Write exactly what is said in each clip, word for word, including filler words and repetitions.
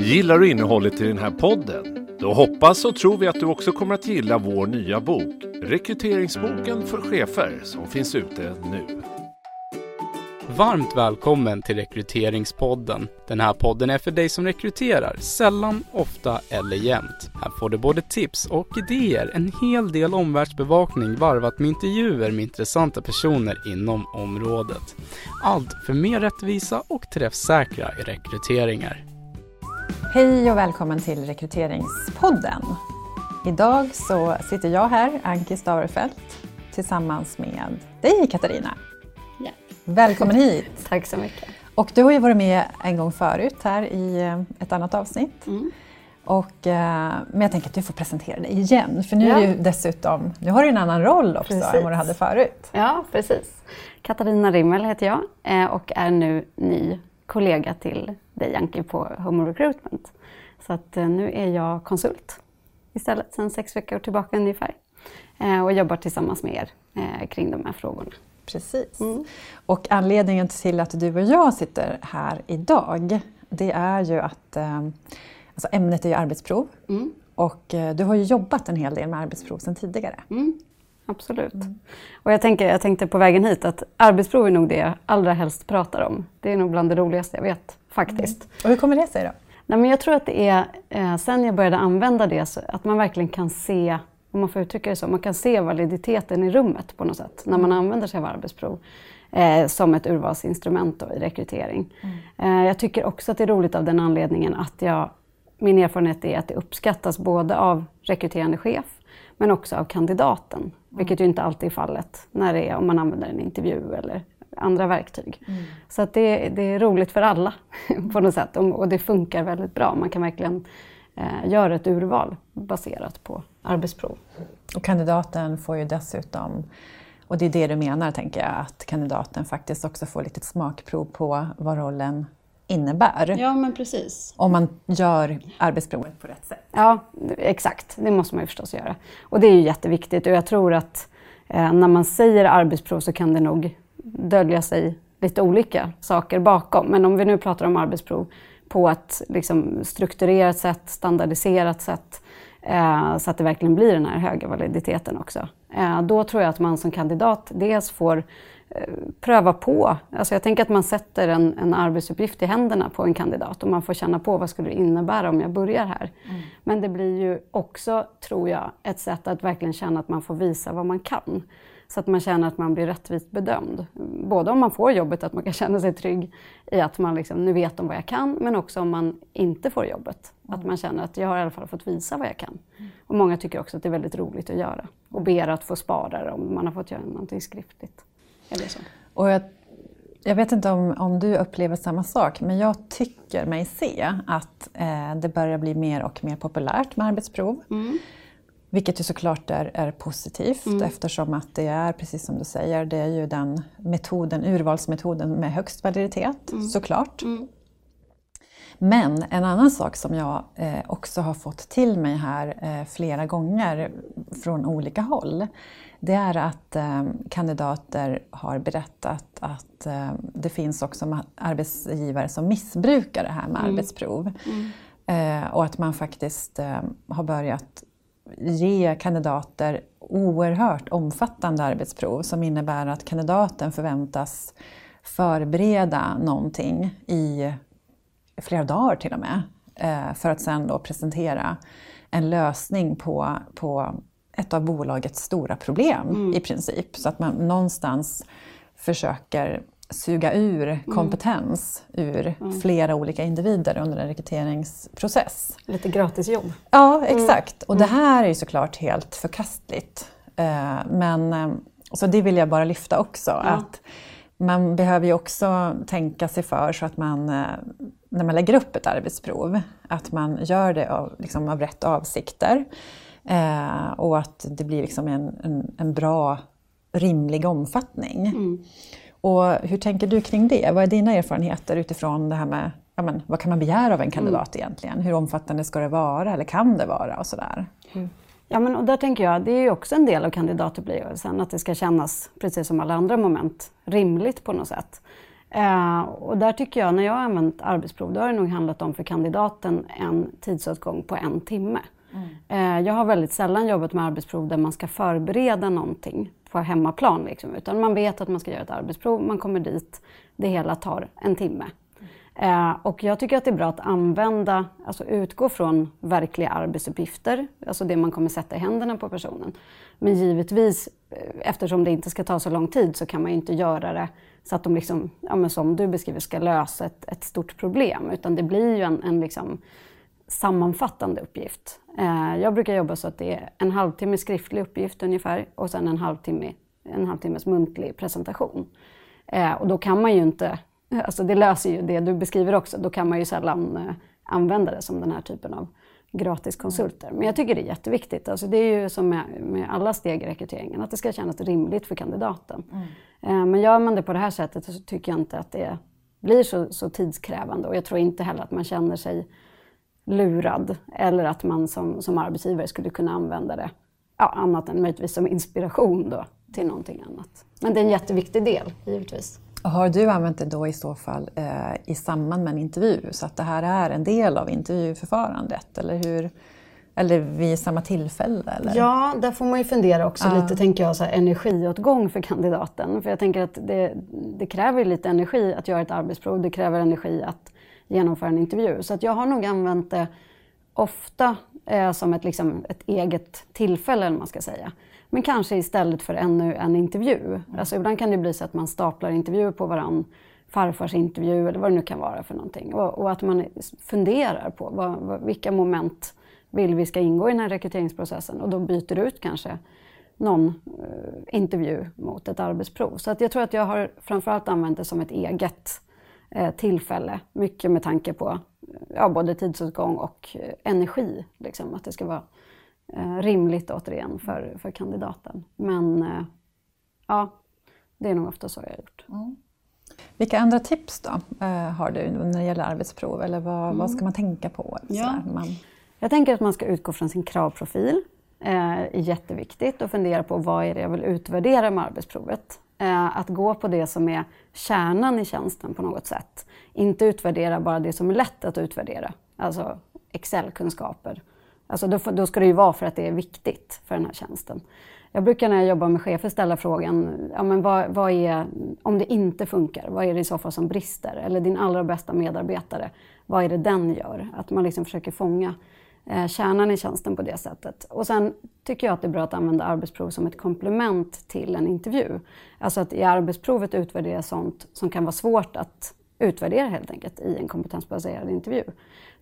Gillar du innehållet i den här podden? Då hoppas och tror vi att du också kommer att gilla vår nya bok, Rekryteringsboken för chefer, som finns ute nu. Varmt välkommen till Rekryteringspodden. Den här podden är för dig som rekryterar, sällan, ofta eller jämt. Här får du både tips och idéer, en hel del omvärldsbevakning varvat med intervjuer med intressanta personer inom området. Allt för mer rättvisa och träffsäkra rekryteringar. Hej och välkommen till Rekryteringspodden. Idag så sitter jag här, Anki Stavrefeldt, tillsammans med dig, Katarina. Ja. Välkommen hit. Tack så mycket. Och du har ju varit med en gång förut här i ett annat avsnitt. Mm. Och, men jag tänker att du får presentera dig igen. För nu, ja. Är du dessutom, nu har du en annan roll också, precis. Än vad du hade förut. Ja, precis. Katarina Rimmel heter jag och är nu ny kollega till dig, Anki, på Home Recruitment. Så att nu är jag konsult istället sedan sex veckor tillbaka ungefär. Och jobbar tillsammans med er kring de här frågorna. Precis. Mm. Och anledningen till att du och jag sitter här idag, det är ju att alltså ämnet är ju arbetsprov. Mm. Och du har ju jobbat en hel del med arbetsprov sedan tidigare. Mm. Absolut. Mm. Och jag, tänker, jag tänkte på vägen hit att arbetsprov är nog det jag allra helst pratar om. Det är nog bland det roligaste jag vet faktiskt. Mm. Och hur kommer det sig då? Nej, men jag tror att det är, eh, sen jag började använda det, så att man verkligen kan se, om man får uttrycka det så, man kan se validiteten i rummet på något sätt. Mm. När man använder sig av arbetsprov eh, som ett urvalsinstrument då, i rekrytering. Mm. Eh, jag tycker också att det är roligt av den anledningen att jag, min erfarenhet är att det uppskattas både av rekryterande chef men också av kandidaten. Vilket ju inte alltid är fallet när det är, om man använder en intervju eller andra verktyg. Mm. Så att det, det är roligt för alla på något sätt. Och det funkar väldigt bra. Man kan verkligen eh, göra ett urval baserat på arbetsprov. Och kandidaten får ju dessutom, och det är det du menar tänker jag, att kandidaten faktiskt också får lite smakprov på vad rollen innebär. Ja, men precis. Om man gör arbetsprovet på rätt sätt. Ja, exakt. Det måste man ju förstås göra. Och det är ju jätteviktigt. Och jag tror att eh, när man säger arbetsprov så kan det nog dölja sig lite olika saker bakom. Men om vi nu pratar om arbetsprov på ett liksom, strukturerat sätt, standardiserat sätt, eh, så att det verkligen blir den här höga validiteten också. Eh, då tror jag att man som kandidat dels får pröva på. Alltså jag tänker att man sätter en, en arbetsuppgift i händerna på en kandidat och man får känna på vad skulle det innebära om jag börjar här. Mm. Men det blir ju också, tror jag, ett sätt att verkligen känna att man får visa vad man kan. Så att man känner att man blir rättvist bedömd. Både om man får jobbet, att man kan känna sig trygg i att man liksom, nu vet om vad jag kan, men också om man inte får jobbet. Mm. Att man känner att jag har i alla fall fått visa vad jag kan. Mm. Och många tycker också att det är väldigt roligt att göra. Och ber att få spara det om man har fått göra någonting skriftligt. Och jag, jag vet inte om, om du upplever samma sak, men jag tycker mig se att eh, det börjar bli mer och mer populärt med arbetsprov. Mm. Vilket ju såklart är, är positivt, mm. eftersom att det är, precis som du säger, det är ju den metoden, urvalsmetoden med högst validitet, mm. såklart. Mm. Men en annan sak som jag eh, också har fått till mig här eh, flera gånger från olika håll, det är att eh, kandidater har berättat att eh, det finns också arbetsgivare som missbrukar det här med mm. arbetsprov. Mm. Eh, och att man faktiskt eh, har börjat ge kandidater oerhört omfattande arbetsprov som innebär att kandidaten förväntas förbereda någonting i flera dagar till och med, eh, för att sedan då presentera en lösning på, på ett av bolagets stora problem, mm. i princip. Så att man någonstans försöker suga ur kompetens mm. ur mm. flera olika individer under en rekryteringsprocess. Lite gratisjobb. Ja, exakt. Mm. Och det här är ju såklart helt förkastligt. Eh, men, eh, så det vill jag bara lyfta också. Ja. Att man behöver ju också tänka sig för så att man, eh, när man lägger upp ett arbetsprov, att man gör det av, liksom, av rätt avsikter. Eh, och att det blir liksom en, en, en bra, rimlig omfattning. Mm. Och hur tänker du kring det? Vad är dina erfarenheter utifrån det här med, ja, men, vad kan man begära av en kandidat mm. egentligen? Hur omfattande ska det vara eller kan det vara och sådär? Mm. Ja, men och där tänker jag, det är ju också en del av kandidatupplevelsen, att det ska kännas, precis som alla andra moment, rimligt på något sätt. Eh, och där tycker jag, när jag har använt arbetsprov, då har det nog handlat om för kandidaten en tidsåtgång på en timme. Mm. Eh, jag har väldigt sällan jobbat med arbetsprov där man ska förbereda någonting på hemmaplan. Liksom, utan man vet att man ska göra ett arbetsprov, man kommer dit, det hela tar en timme. Eh, och jag tycker att det är bra att använda, alltså utgå från verkliga arbetsuppgifter, alltså det man kommer sätta i händerna på personen. Men givetvis, eftersom det inte ska ta så lång tid, så kan man ju inte göra det så att de, liksom, ja, men som du beskriver, ska lösa ett, ett stort problem. Utan det blir ju en, en liksom sammanfattande uppgift. Eh, jag brukar jobba så att det är en halvtimme skriftlig uppgift ungefär, och sen en halvtimme, en halvtimmes muntlig presentation. Eh, och då kan man ju inte... Alltså det löser ju det du beskriver också. Då kan man ju sällan använda det som den här typen av gratiskonsulter. Men jag tycker det är jätteviktigt. Alltså det är ju som med, med alla steg i rekryteringen, att det ska kännas rimligt för kandidaten. Mm. Men gör man det på det här sättet så tycker jag inte att det blir så, så tidskrävande. Och jag tror inte heller att man känner sig lurad. Eller att man som, som arbetsgivare skulle kunna använda det ja, annat än möjligtvis som inspiration då, till någonting annat. Men det är en jätteviktig del, givetvis. Har du använt det då i så fall eh, i samband med en intervju, så att det här är en del av intervjuförfarandet, eller hur, eller vid samma tillfälle? Eller? Ja, där får man ju fundera också uh. lite, tänker jag, så här, energiåtgång för kandidaten. För jag tänker att det, det kräver lite energi att göra ett arbetsprov, det kräver energi att genomföra en intervju. Så att jag har nog använt det ofta eh, som ett, liksom, ett eget tillfälle, eller man ska säga. Men kanske istället för ännu en intervju. Alltså ibland kan det bli så att man staplar intervjuer på varandra. Farfars intervju eller vad det nu kan vara för någonting. Och, och att man funderar på vad, vad, vilka moment vill vi ska ingå i den här rekryteringsprocessen. Och då byter ut kanske någon eh, intervju mot ett arbetsprov. Så att jag tror att jag har framförallt använt det som ett eget eh, tillfälle. Mycket med tanke på ja, både tidsåtgång och eh, energi. Liksom, att det ska vara... rimligt återigen för, för kandidaten. Men ja, det är nog ofta så jag har gjort. Mm. Vilka andra tips då har du när det gäller arbetsprov? Eller vad, mm. vad ska man tänka på? Ja. Sådär, man... Jag tänker att man ska utgå från sin kravprofil. Det är jätteviktigt att fundera på vad är det jag vill utvärdera med arbetsprovet. Att gå på det som är kärnan i tjänsten på något sätt. Inte utvärdera bara det som är lätt att utvärdera. Alltså Excel-kunskaper. Alltså då, då ska det ju vara för att det är viktigt för den här tjänsten. Jag brukar när jag jobbar med chefer ställa frågan, ja, men vad, vad är, om det inte funkar, vad är det i så fall som brister? Eller din allra bästa medarbetare, vad är det den gör? Att man liksom försöker fånga eh, kärnan i tjänsten på det sättet. Och sen tycker jag att det är bra att använda arbetsprov som ett komplement till en intervju. Alltså att i arbetsprovet utvärdera sånt som kan vara svårt att utvärdera helt enkelt i en kompetensbaserad intervju.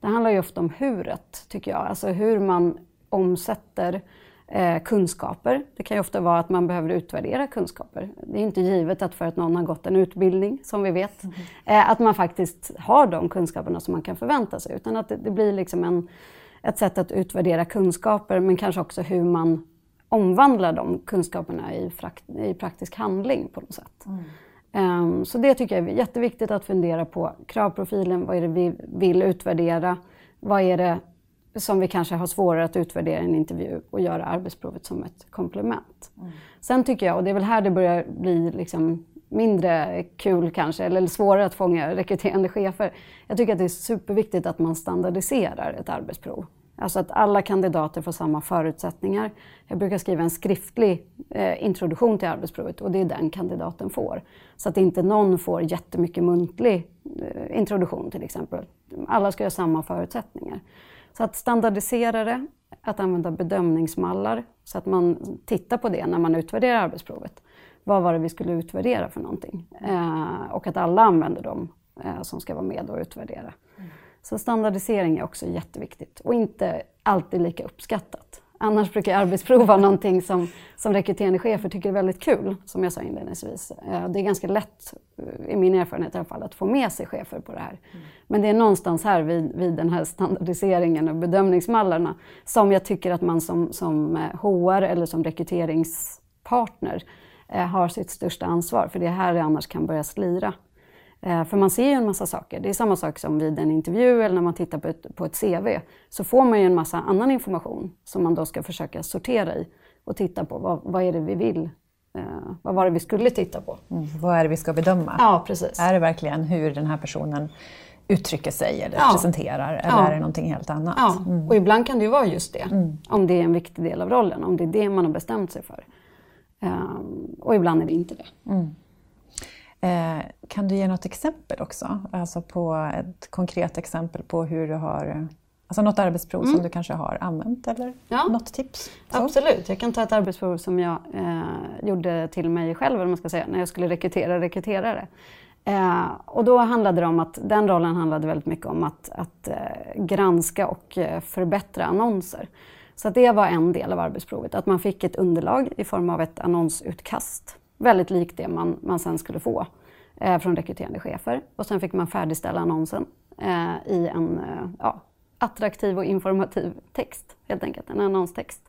Det handlar ju ofta om huret, tycker jag. Alltså hur man omsätter eh, kunskaper. Det kan ju ofta vara att man behöver utvärdera kunskaper. Det är inte givet att för att någon har gått en utbildning, som vi vet, mm. eh, att man faktiskt har de kunskaperna som man kan förvänta sig. Utan att det, det blir liksom en, ett sätt att utvärdera kunskaper, men kanske också hur man omvandlar de kunskaperna i, frakt- i praktisk handling på något sätt. Mm. Så det tycker jag är jätteviktigt att fundera på. Kravprofilen, vad är det vi vill utvärdera? Vad är det som vi kanske har svårare att utvärdera i en intervju, och göra arbetsprovet som ett komplement? Mm. Sen tycker jag, och det är väl här det börjar bli liksom mindre kul kanske, eller svårare att fånga rekryterande chefer. Jag tycker att det är superviktigt att man standardiserar ett arbetsprov. Alltså att alla kandidater får samma förutsättningar. Jag brukar skriva en skriftlig eh, introduktion till arbetsprovet, och det är den kandidaten får. Så att inte någon får jättemycket muntlig eh, introduktion till exempel. Alla ska ha samma förutsättningar. Så att standardisera det, att använda bedömningsmallar så att man tittar på det när man utvärderar arbetsprovet. Vad var det vi skulle utvärdera för någonting? Eh, och att alla använder dem eh, som ska vara med och utvärdera. Så standardisering är också jätteviktigt, och inte alltid lika uppskattat. Annars brukar jag arbetsprova någonting som, som rekryterande chefer tycker är väldigt kul, som jag sa inledningsvis. Det är ganska lätt, i min erfarenhet i alla fall, att få med sig chefer på det här. Mm. Men det är någonstans här vid, vid den här standardiseringen och bedömningsmallarna som jag tycker att man som, som H R eller som rekryteringspartner har sitt största ansvar, för det är här det annars kan börja slira. För man ser ju en massa saker. Det är samma sak som vid en intervju eller när man tittar på ett, på ett C V. Så får man ju en massa annan information som man då ska försöka sortera i. Och titta på vad, vad är det vi vill eh, vad var det vi skulle titta på? Mm, vad är det vi ska bedöma? Ja, precis. Är det verkligen hur den här personen uttrycker sig eller ja. presenterar eller ja. är det någonting helt annat? Ja. Mm. Och ibland kan det ju vara just det. Mm. Om det är en viktig del av rollen, om det är det man har bestämt sig för. Um, och ibland är det inte det. Mm. Eh, kan du ge något exempel också? Alltså på ett konkret exempel på hur du har... Alltså något arbetsprov mm. som du kanske har använt eller ja. något tips? Så. Absolut, jag kan ta ett arbetsprov som jag eh, gjorde till mig själv, eller man ska säga, när jag skulle rekrytera rekryterare. Eh, och då handlade det om att, den rollen handlade väldigt mycket om att, att eh, granska och eh, förbättra annonser. Så att det var en del av arbetsprovet, att man fick ett underlag i form av ett annonsutkast. Väldigt likt det man, man sen skulle få eh, från rekryterande chefer. Och sen fick man färdigställa annonsen eh, i en... Eh, ja, attraktiv och informativ text, helt enkelt, en annonstext.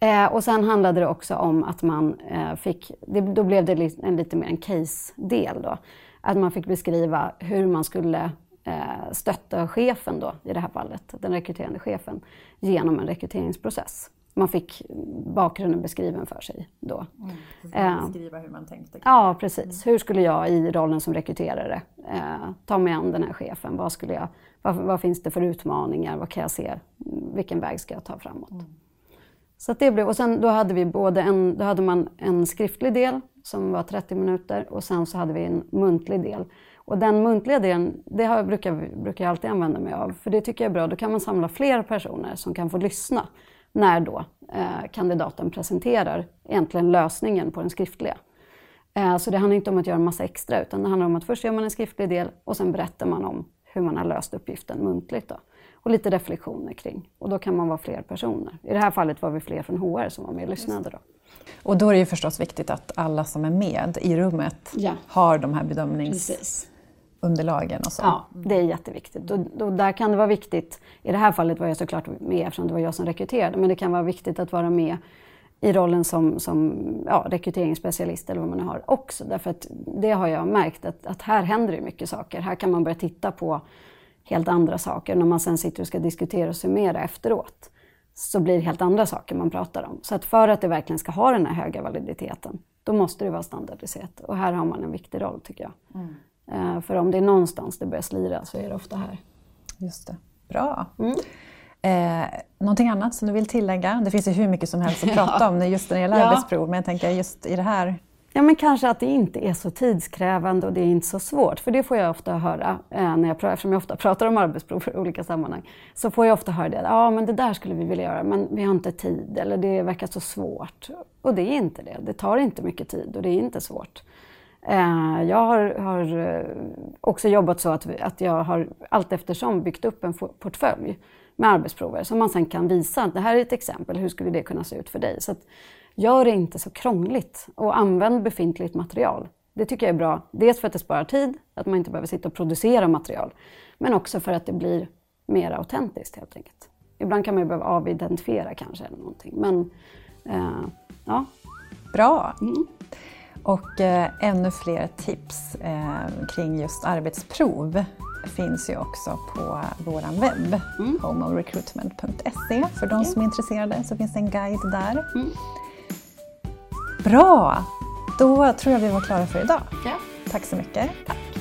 Eh, och sen handlade det också om att man eh, fick, det, då blev det li, en, lite mer en case-del då. Att man fick beskriva hur man skulle eh, stötta chefen då, i det här fallet, den rekryterande chefen, genom en rekryteringsprocess. Man fick bakgrunden beskriven för sig då. Mm, så ska man beskriva hur man tänkte. Ja, precis. Hur skulle jag i rollen som rekryterare eh, ta mig an den här chefen? Vad, skulle jag, vad, vad finns det för utmaningar? Vad kan jag se? Vilken väg ska jag ta framåt? Mm. Så att det blev, och sen då hade vi både en, då hade man en skriftlig del som var trettio minuter och sen så hade vi en muntlig del. Och den muntliga delen, det har jag, brukar, brukar jag alltid använda mig av, för det tycker jag är bra. Då kan man samla fler personer som kan få lyssna. När då eh, kandidaten presenterar egentligen lösningen på den skriftliga. Eh, så det handlar inte om att göra en massa extra, utan det handlar om att först gör man en skriftlig del och sen berättar man om hur man har löst uppgiften muntligt. Då. Och lite reflektioner kring. Och då kan man vara fler personer. I det här fallet var vi fler från H R som var med och lyssnade då. Och då är det ju förstås viktigt att alla som är med i rummet ja. har de här bedömningsunderlagen och så. Ja, det är jätteviktigt. Och, och där kan det vara viktigt, i det här fallet var jag såklart med eftersom det var jag som rekryterade, men det kan vara viktigt att vara med i rollen som, som ja, rekryteringsspecialist eller vad man har också. Därför att det har jag märkt att, att här händer det mycket saker. Här kan man börja titta på helt andra saker. När man sen sitter och ska diskutera och summera efteråt så blir det helt andra saker man pratar om. Så att för att det verkligen ska ha den här höga validiteten, då måste det vara standardiserat. Och här har man en viktig roll tycker jag. Mm. För om det är någonstans det börjar slira så är det ofta här. Just det. Bra. Mm. Eh, någonting annat som du vill tillägga? Det finns ju hur mycket som helst att prata ja. om just när det gäller ja. arbetsprov. Men jag tänker just i det här. Ja, men kanske att det inte är så tidskrävande och det är inte så svårt. För det får jag ofta höra, eh, när jag, eftersom jag ofta pratar om arbetsprov i olika sammanhang. Så får jag ofta höra det. Ja, men det där skulle vi vilja göra, men vi har inte tid. Eller det verkar så svårt. Och det är inte det. Det tar inte mycket tid och det är inte svårt. Jag har, har också jobbat så att, vi, att jag har allt eftersom byggt upp en portfölj med arbetsprover som man sen kan visa. Det här är ett exempel, hur skulle det kunna se ut för dig? Så att gör det inte så krångligt och använd befintligt material. Det tycker jag är bra, dels för att det sparar tid, att man inte behöver sitta och producera material. Men också för att det blir mer autentiskt helt enkelt. Ibland kan man ju behöva avidentifiera kanske eller någonting. Men eh, ja. Bra! Mm. Och eh, ännu fler tips eh, kring just arbetsprov finns ju också på våran webb, mm. home recruitment punkt se. För de som är intresserade så finns det en guide där. Mm. Bra! Då tror jag vi var klara för idag. Ja. Tack så mycket. Tack.